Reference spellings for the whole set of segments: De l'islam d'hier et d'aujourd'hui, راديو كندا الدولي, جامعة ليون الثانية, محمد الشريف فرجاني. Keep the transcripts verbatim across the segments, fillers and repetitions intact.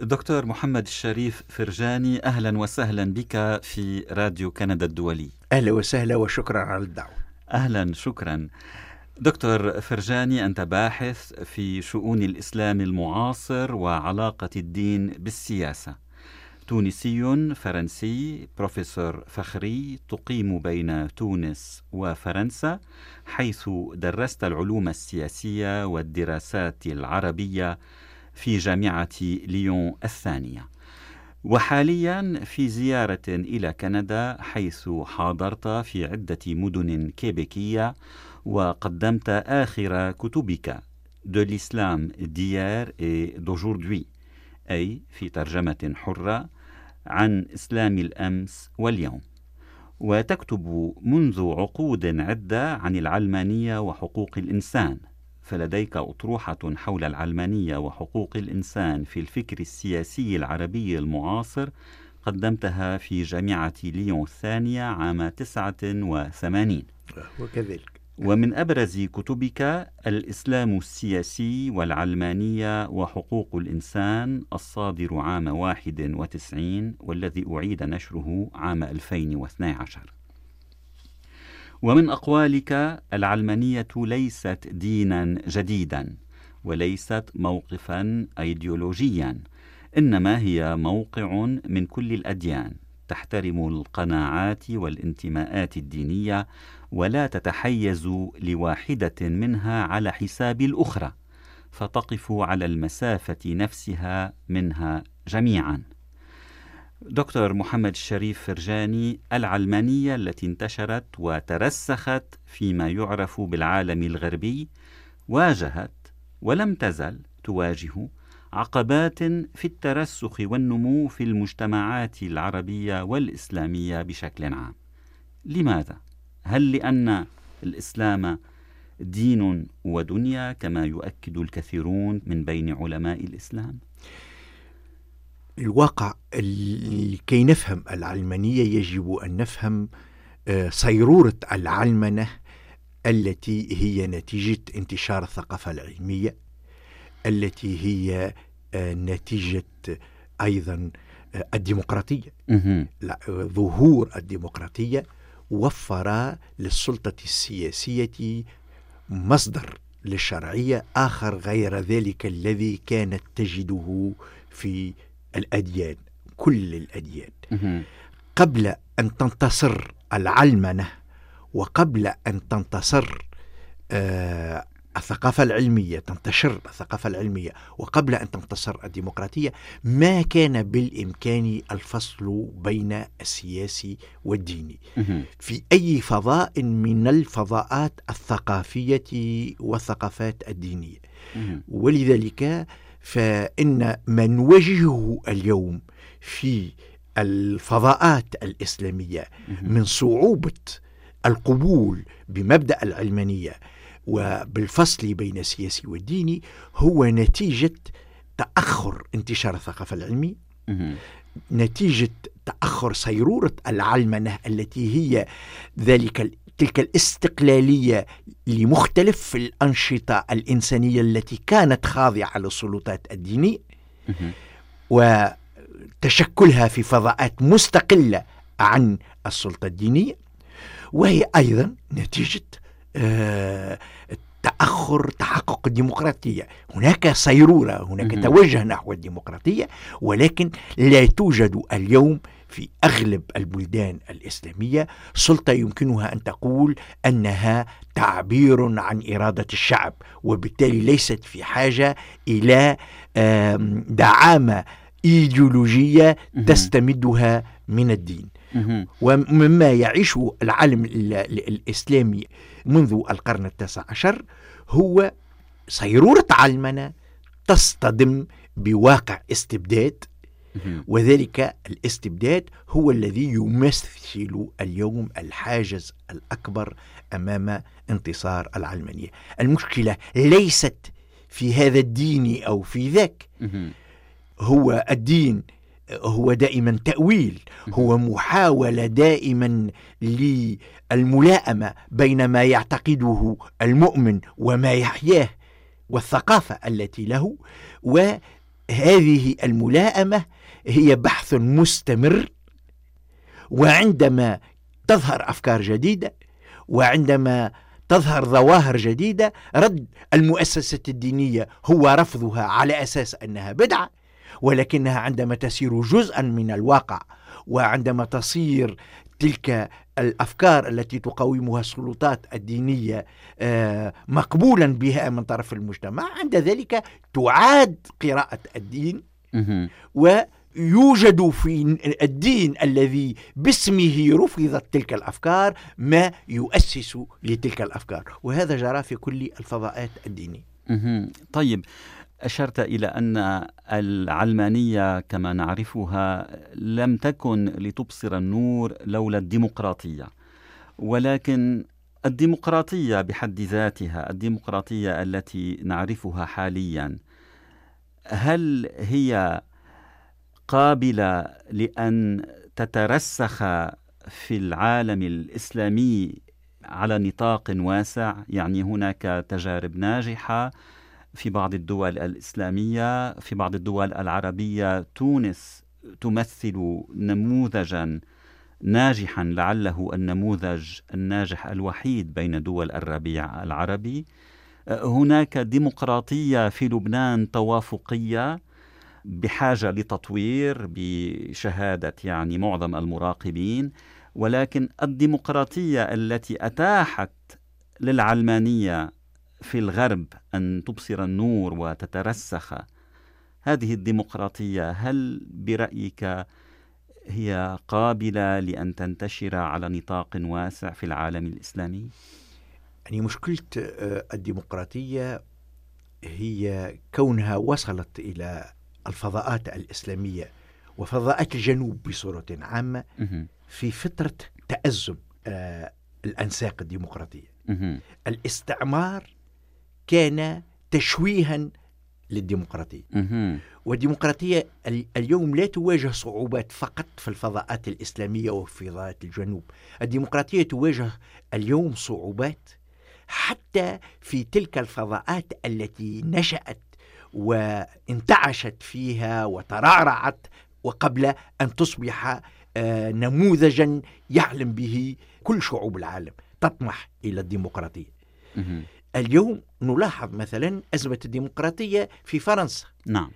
دكتور محمد الشريف فرجاني، أهلا وسهلا بك في راديو كندا الدولي. أهلا وسهلا وشكرا على الدعوة. أهلا، شكرا. دكتور فرجاني، أنت باحث في شؤون الإسلام المعاصر وعلاقة الدين بالسياسة، تونسي فرنسي، بروفيسور فخري، تقيم بين تونس وفرنسا، حيث درست العلوم السياسية والدراسات العربية في جامعة ليون الثانية، وحاليا في زيارة إلى كندا حيث حاضرت في عدة مدن كيبيكية وقدمت آخر كتبك De l'islam d'hier et d'aujourd'hui، أي في ترجمة حرة عن إسلام الأمس واليوم، وتكتب منذ عقود عدة عن العلمانية وحقوق الإنسان، فلديك أطروحة حول العلمانية وحقوق الإنسان في الفكر السياسي العربي المعاصر قدمتها في جامعة ليون الثانية عام تسعة وثمانين. وكذلك ومن أبرز كتبك الإسلام السياسي والعلمانية وحقوق الإنسان، الصادر عام واحد وتسعين والذي أعيد نشره عام ألفين واثني عشر. ومن أقوالك: العلمانية ليست دينا جديدا وليست موقفا أيديولوجيا، إنما هي موقع من كل الأديان، تحترم القناعات والانتماءات الدينية ولا تتحيز لواحدة منها على حساب الأخرى، فتقف على المسافة نفسها منها جميعا. دكتور محمد الشريف فرجاني، العلمانية التي انتشرت وترسخت فيما يعرف بالعالم الغربي واجهت ولم تزل تواجه عقبات في الترسخ والنمو في المجتمعات العربية والإسلامية بشكل عام. لماذا؟ هل لأن الإسلام دين ودنيا كما يؤكد الكثيرون من بين علماء الإسلام؟ الواقع لكي نفهم العلمانية يجب أن نفهم صيرورة العلمنة التي هي نتيجة انتشار الثقافة العلمية، التي هي نتيجة أيضا الديمقراطية. ظهور الديمقراطية وفر للسلطة السياسية مصدر للشرعية آخر غير ذلك الذي كانت تجده في الأديان، كل الأديان. قبل أن تنتصر العلمنة وقبل أن تنتصر آه الثقافة العلمية، تنتشر الثقافة العلمية، وقبل أن تنتصر الديمقراطية، ما كان بالإمكان الفصل بين السياسي والديني في أي فضاء من الفضاءات الثقافية والثقافات الدينية. ولذلك فإن ما نواجهه اليوم في الفضاءات الإسلامية من صعوبة القبول بمبدأ العلمانية وبالفصل بين السياسي والديني هو نتيجة تأخر انتشار الثقافة العلمية، نتيجة تأخر صيرورة العلمنة التي هي ذلك تلك الاستقلالية لمختلف الأنشطة الإنسانية التي كانت خاضعة للسلطات الدينية وتشكلها في فضاءات مستقلة عن السلطة الدينية، وهي أيضا نتيجة آه تأخر تحقق الديمقراطية. هناك صيرورة، هناك توجه نحو الديمقراطية، ولكن لا توجد اليوم في أغلب البلدان الإسلامية سلطة يمكنها أن تقول أنها تعبير عن إرادة الشعب، وبالتالي ليست في حاجة إلى دعامة إيديولوجية تستمدها من الدين. ومما يعيش العالم الإسلامي منذ القرن التاسع عشر هو صيرورة علمنا تصطدم بواقع استبداد، وذلك الاستبداد هو الذي يمثل اليوم الحاجز الأكبر أمام انتصار العلمانية. المشكلة ليست في هذا الدين أو في ذاك، هو الدين هو دائما تأويل، هو محاولة دائما للملائمة بين ما يعتقده المؤمن وما يحياه والثقافة التي له، و هذه الملائمة هي بحث مستمر، وعندما تظهر أفكار جديدة وعندما تظهر ظواهر جديدة رد المؤسسة الدينية هو رفضها على أساس أنها بدعة، ولكنها عندما تسير جزءا من الواقع وعندما تصير تلك الأفكار التي تقاومها السلطات الدينية مقبولا بها من طرف المجتمع، عند ذلك تعاد قراءة الدين ويوجد في الدين الذي باسمه رفضت تلك الأفكار ما يؤسس لتلك الأفكار، وهذا جرى في كل الفضاءات الدينية. طيب، أشرت إلى أن العلمانية كما نعرفها لم تكن لتبصر النور لولا الديمقراطية، ولكن الديمقراطية بحد ذاتها، الديمقراطية التي نعرفها حاليا، هل هي قابلة لأن تترسخ في العالم الإسلامي على نطاق واسع؟ يعني هناك تجارب ناجحة في بعض الدول الإسلامية، في بعض الدول العربية تونس تمثل نموذجا ناجحا، لعله النموذج الناجح الوحيد بين دول الربيع العربي. هناك ديمقراطية في لبنان توافقية بحاجة لتطوير بشهادة يعني معظم المراقبين، ولكن الديمقراطية التي أتاحت للعلمانية في الغرب أن تبصر النور وتترسخ، هذه الديمقراطية هل برأيك هي قابلة لأن تنتشر على نطاق واسع في العالم الإسلامي؟ يعني مشكلة الديمقراطية هي كونها وصلت إلى الفضاءات الإسلامية وفضاءات الجنوب بصورة عامة في فترة تأزم الأنساق الديمقراطية. الاستعمار كان تشويها للديمقراطية، والديمقراطية اليوم لا تواجه صعوبات فقط في الفضاءات الإسلامية وفي فضاءات الجنوب، الديمقراطية تواجه اليوم صعوبات حتى في تلك الفضاءات التي نشأت وانتعشت فيها وترعرعت وقبل أن تصبح نموذجا يعلم به كل شعوب العالم تطمح إلى الديمقراطية. اليوم نلاحظ مثلا أزمة الديمقراطية في فرنسا، نعم،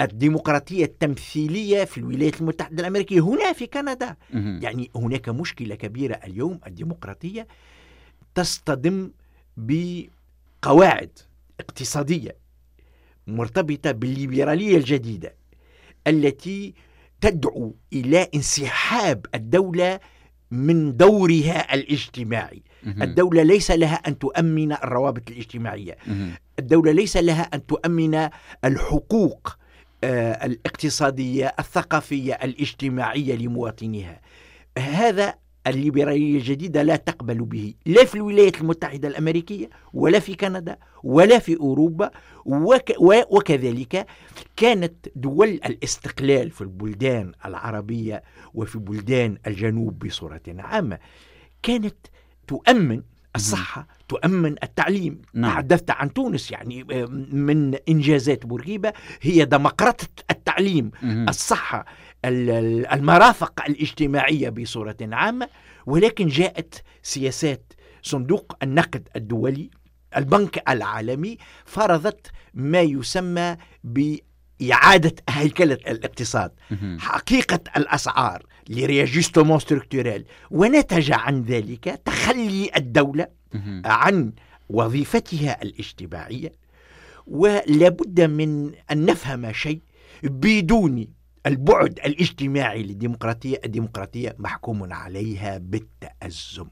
الديمقراطية التمثيلية في الولايات المتحدة الأمريكية، هنا في كندا. يعني هناك مشكلة كبيرة اليوم، الديمقراطية تصطدم بقواعد اقتصادية مرتبطة بالليبرالية الجديدة التي تدعو إلى انسحاب الدولة من دورها الاجتماعي. الدولة ليس لها أن تؤمن الروابط الاجتماعية، الدولة ليس لها أن تؤمن الحقوق آه الاقتصادية الثقافية الاجتماعية لمواطنيها. هذا الليبرالية الجديدة لا تقبل به، لا في الولايات المتحدة الأمريكية ولا في كندا ولا في أوروبا. وك وكذلك كانت دول الاستقلال في البلدان العربية وفي بلدان الجنوب بصورة عامة كانت تؤمن الصحة، تؤمن التعليم. نعم. تحدثت عن تونس، يعني من إنجازات بورقيبة هي دمقراطة التعليم، مم. الصحة، المرافق الاجتماعية بصورة عامة. ولكن جاءت سياسات صندوق النقد الدولي، البنك العالمي، فرضت ما يسمى بإعادة هيكلة الاقتصاد، مم. حقيقة الأسعار لرياجستومون ستركتورال، ونتج عن ذلك تخلي الدولة عن وظيفتها الاجتماعية. ولا بد من أن نفهم شيء، بدون البعد الاجتماعي للديمقراطية، الديمقراطية محكوم عليها بالتأزم،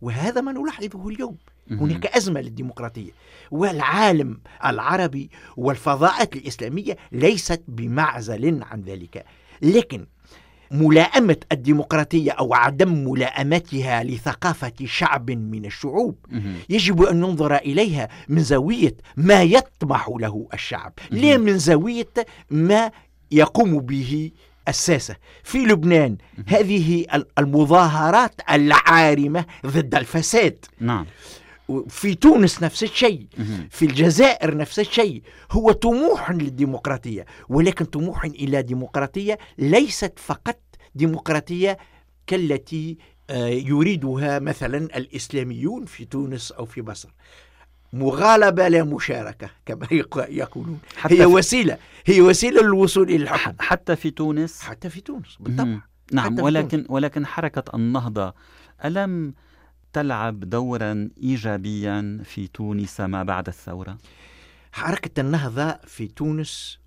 وهذا ما نلاحظه اليوم. هناك أزمة للديمقراطية، والعالم العربي والفضاءات الإسلامية ليست بمعزل عن ذلك. لكن ملائمة الديمقراطية أو عدم ملائمتها لثقافة شعب من الشعوب يجب أن ننظر إليها من زاوية ما يطمح له الشعب، لا من زاوية ما يقوم به الساسة. في لبنان هذه المظاهرات العارمة ضد الفساد، نعم، في تونس نفس الشيء، في الجزائر نفس الشيء. هو طموح للديمقراطية، ولكن طموح إلى ديمقراطية ليست فقط ديمقراطية كالتي يريدها مثلا الإسلاميون في تونس أو في مصر. مغالبة لا مشاركة كما يقولون، هي وسيلة، هي وسيلة للوصول إلى الحكم. حتى في تونس، حتى في تونس بالطبع. نعم، ولكن ولكن حركة النهضة ألم تلعب دورا إيجابيا في تونس ما بعد الثورة؟ حركة النهضة في تونس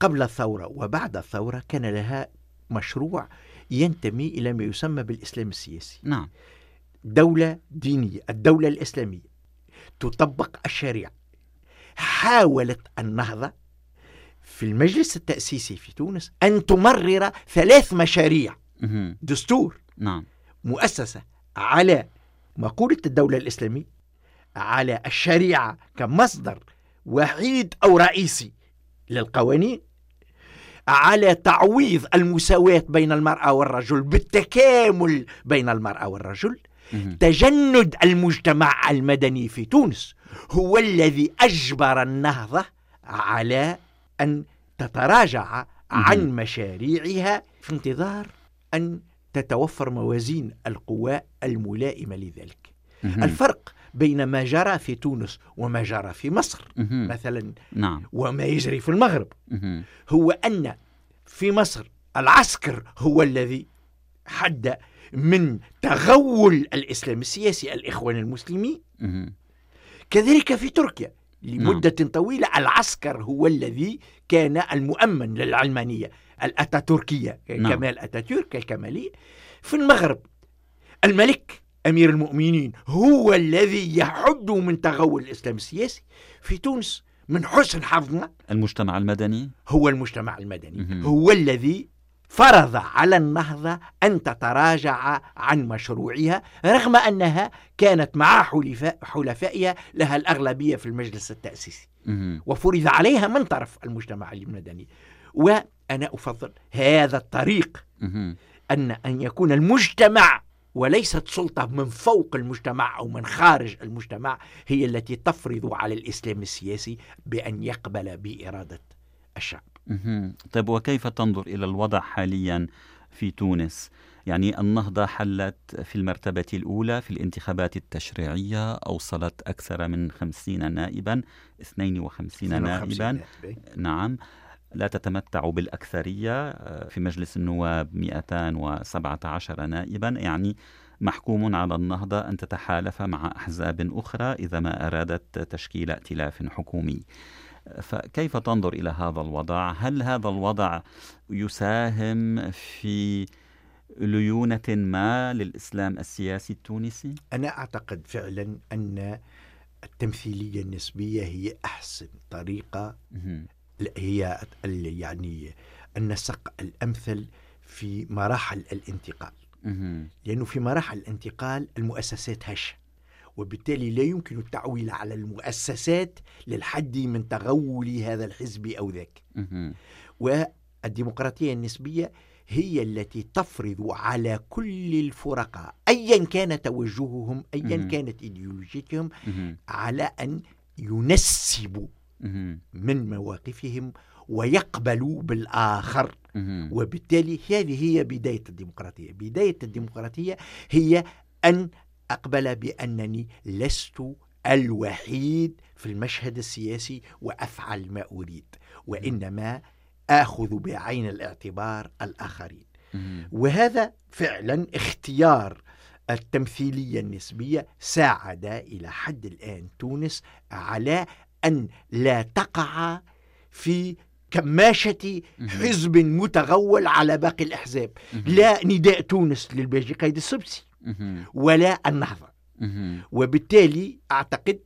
قبل الثورة وبعد الثورة كان لها مشروع ينتمي إلى ما يسمى بالإسلام السياسي. نعم. دولة دينية، الدولة الإسلامية تطبق الشريعة. حاولت النهضة في المجلس التأسيسي في تونس أن تمرر ثلاث مشاريع دستور. نعم. مؤسسة على مقولة الدولة الإسلامية، على الشريعة كمصدر وحيد أو رئيسي للقوانين، على تعويض المساواة بين المرأة والرجل بالتكامل بين المرأة والرجل. تجند المجتمع المدني في تونس هو الذي أجبر النهضة على أن تتراجع عن مشاريعها في انتظار أن تتوفر موازين القوى الملائمة لذلك. الفرق بين ما جرى في تونس وما جرى في مصر مثلا وما يجري في المغرب هو أن في مصر العسكر هو الذي حد من تغول الإسلام السياسي الإخوان المسلمين. كذلك في تركيا لمدة نعم. طويلة العسكر هو الذي كان المؤمن للعلمانية الأتاتوركية، نعم. كمال أتاتورك الكمالية. في المغرب الملك أمير المؤمنين هو الذي يحد من تغول الإسلام السياسي. في تونس من حسن حظنا المجتمع المدني هو المجتمع المدني مم. هو الذي فرض على النهضة أن تتراجع عن مشروعها رغم أنها كانت مع حلفائها لها الأغلبية في المجلس التأسيسي وفرض عليها من طرف المجتمع المدني. وأنا أفضل هذا الطريق، أن أن يكون المجتمع وليست سلطة من فوق المجتمع أو من خارج المجتمع هي التي تفرض على الإسلام السياسي بأن يقبل بإرادة الشعب. طيب، وكيف تنظر إلى الوضع حاليا في تونس؟ يعني النهضة حلت في المرتبة الأولى في الانتخابات التشريعية، أوصلت أكثر من خمسين نائبا، اثنين وخمسين نائبا. نعم. لا تتمتع بالأكثرية في مجلس النواب، مئتان وسبعة عشر نائبا. يعني محكوم على النهضة أن تتحالف مع أحزاب أخرى إذا ما أرادت تشكيل ائتلاف حكومي. فكيف تنظر إلى هذا الوضع؟ هل هذا الوضع يساهم في ليونة ما للإسلام السياسي التونسي؟ أنا أعتقد فعلا أن التمثيلية النسبية هي أحسن طريقة، هي يعني النسق الأمثل في مراحل الانتقال، لأنه في مراحل الانتقال المؤسسات هشة، وبالتالي لا يمكن التعويل على المؤسسات للحد من تغول هذا الحزب أو ذاك. والديمقراطية النسبية هي التي تفرض على كل الفرقاء أيا كان توجههم، أيا كانت إيديولوجيتهم، على أن ينسبوا من مواقفهم ويقبلوا بالآخر. وبالتالي هذه هي بداية الديمقراطية. بداية الديمقراطية هي أن أقبل بأنني لست الوحيد في المشهد السياسي وأفعل ما أريد، وإنما آخذ بعين الاعتبار الآخرين. وهذا فعلا اختيار التمثيلية النسبية ساعد إلى حد الآن تونس على أن لا تقع في كماشة حزب متغول على باقي الأحزاب. لا نداء تونس للباجي قيد السبسي ولا النهضة. وبالتالي أعتقد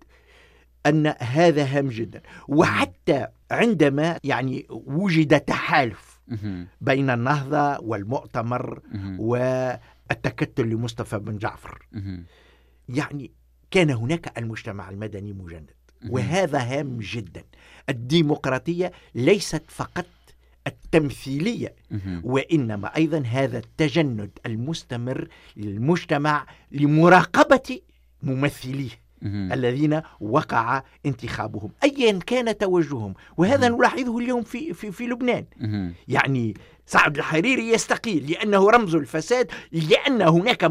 أن هذا هام جدا. وحتى عندما يعني وجد تحالف بين النهضة والمؤتمر والتكتل لمصطفى بن جعفر، يعني كان هناك المجتمع المدني مجند، وهذا هام جدا. الديمقراطية ليست فقط التمثيلية، وإنما أيضا هذا التجند المستمر للمجتمع لمراقبة ممثليه الذين وقع انتخابهم أيا كان توجههم. وهذا نلاحظه اليوم في, في, في لبنان. يعني سعد الحريري يستقيل لأنه رمز الفساد، لأن هناك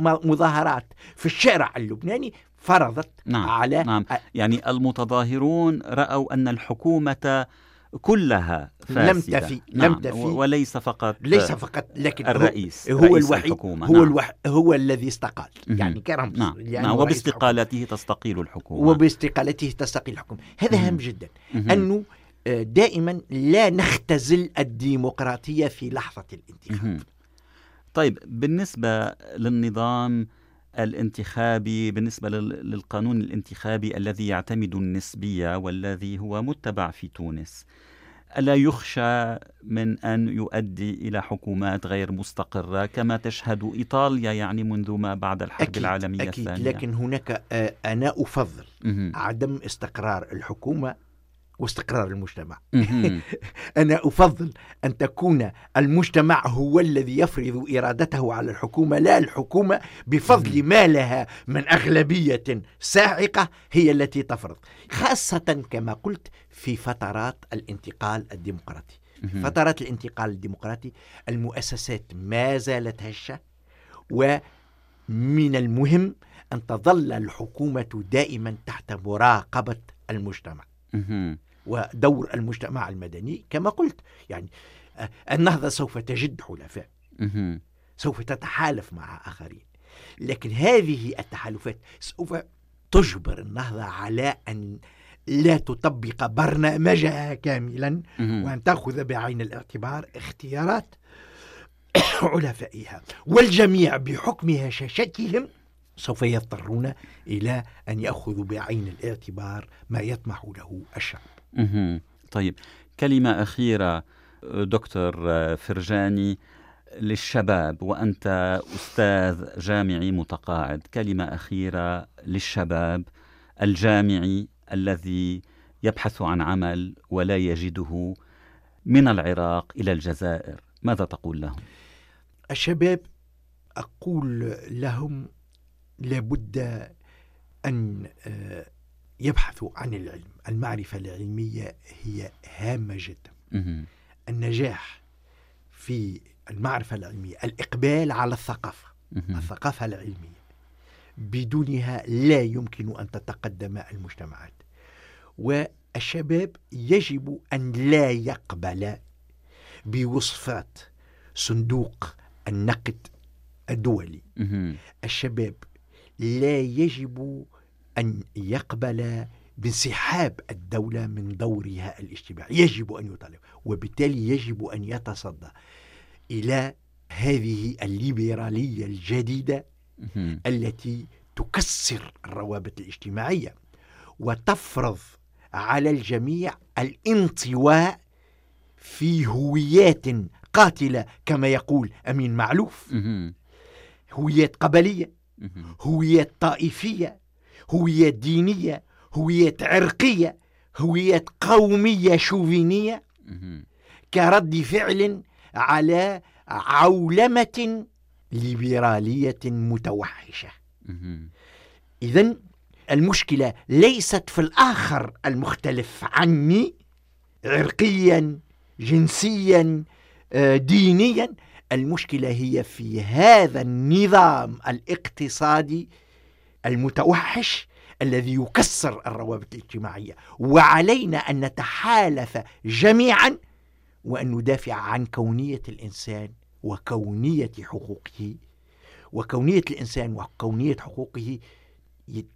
مظاهرات في الشارع اللبناني فرضت نعم. على نعم. يعني المتظاهرون رأوا أن الحكومة كلها فاسدة، لم تفي نعم. لم تفي وليس فقط ليس فقط لكن الرئيس هو رئيس الوحيد الحكومة. هو نعم. الوح... هو الذي استقال يعني كرمز نعم. يعني نعم. وباستقالته تستقيل الحكومة وباستقالته تستقيل الحكومة هذا مم. هام جدا مم. أنه دائما لا نختزل الديمقراطية في لحظة الانتخاب. مم. طيب، بالنسبة للنظام الانتخابي، بالنسبة للقانون الانتخابي الذي يعتمد النسبية والذي هو متبع في تونس، ألا يخشى من أن يؤدي إلى حكومات غير مستقرة كما تشهد إيطاليا يعني منذ ما بعد الحرب أكيد العالمية أكيد الثانية؟ لكن هناك أنا أفضل م-م. عدم استقرار الحكومة واستقرار المجتمع. أنا أفضل أن تكون المجتمع هو الذي يفرض إرادته على الحكومة، لا الحكومة بفضل ما لها من أغلبية ساحقة هي التي تفرض، خاصة كما قلت في فترات الانتقال الديمقراطي. في فترات الانتقال الديمقراطي المؤسسات ما زالت هشة، ومن المهم أن تظل الحكومة دائما تحت مراقبة المجتمع ودور المجتمع المدني. كما قلت يعني النهضة سوف تجد حلفاء، سوف تتحالف مع آخرين، لكن هذه التحالفات سوف تجبر النهضة على أن لا تطبق برنامجها كاملا، وأن تأخذ بعين الاعتبار اختيارات حلفائها، والجميع بحكم هشاشتهم سوف يضطرون إلى أن يأخذوا بعين الاعتبار ما يطمح له الشعب. طيب، كلمة أخيرة دكتور فرجاني للشباب، وأنت أستاذ جامعي متقاعد، كلمة أخيرة للشباب الجامعي الذي يبحث عن عمل ولا يجده من العراق إلى الجزائر، ماذا تقول لهم؟ الشباب أقول لهم لابد أن يبحثوا عن العلم. المعرفة العلمية هي هامة جدا. النجاح في المعرفة العلمية، الإقبال على الثقافة، الثقافة العلمية، بدونها لا يمكن أن تتقدم المجتمعات. والشباب يجب أن لا يقبل بوصفات صندوق النقد الدولي. الشباب لا يجب أن يقبل بانسحاب الدولة من دورها الاجتماعي، يجب أن يطالب، وبالتالي يجب أن يتصدى إلى هذه الليبرالية الجديدة التي تكسر الروابط الاجتماعية وتفرض على الجميع الانطواء في هويات قاتلة، كما يقول أمين معلوف، هويات قبلية، هويات طائفية، هويات دينية، هويات عرقية، هويات قومية شوفينية، كرد فعل على عولمة ليبرالية متوحشة. إذن المشكلة ليست في الآخر المختلف عني عرقيا، جنسيا، دينيا، المشكلة هي في هذا النظام الاقتصادي المتوحش الذي يكسر الروابط الاجتماعية. وعلينا أن نتحالف جميعا وأن ندافع عن كونية الإنسان وكونية حقوقه. وكونية الإنسان وكونية حقوقه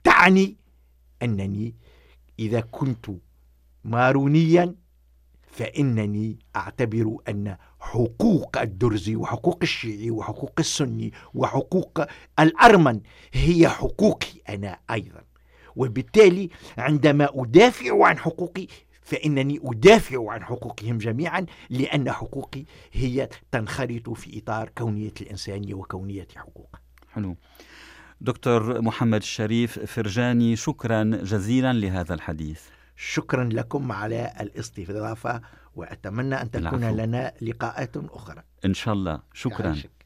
تعني أنني إذا كنت مارونيا فإنني أعتبر أن حقوق الدرزي وحقوق الشيعي وحقوق السني وحقوق الأرمن هي حقوقي أنا أيضا، وبالتالي عندما أدافع عن حقوقي فإنني أدافع عن حقوقهم جميعا، لأن حقوقي هي تنخرط في إطار كونية الإنسان وكونية حقوقه. حلو دكتور محمد الشريف فرجاني، شكرا جزيلا لهذا الحديث. شكرا لكم على الاستضافة، وأتمنى أن تكون العفو. لنا لقاءات أخرى إن شاء الله. شكرا.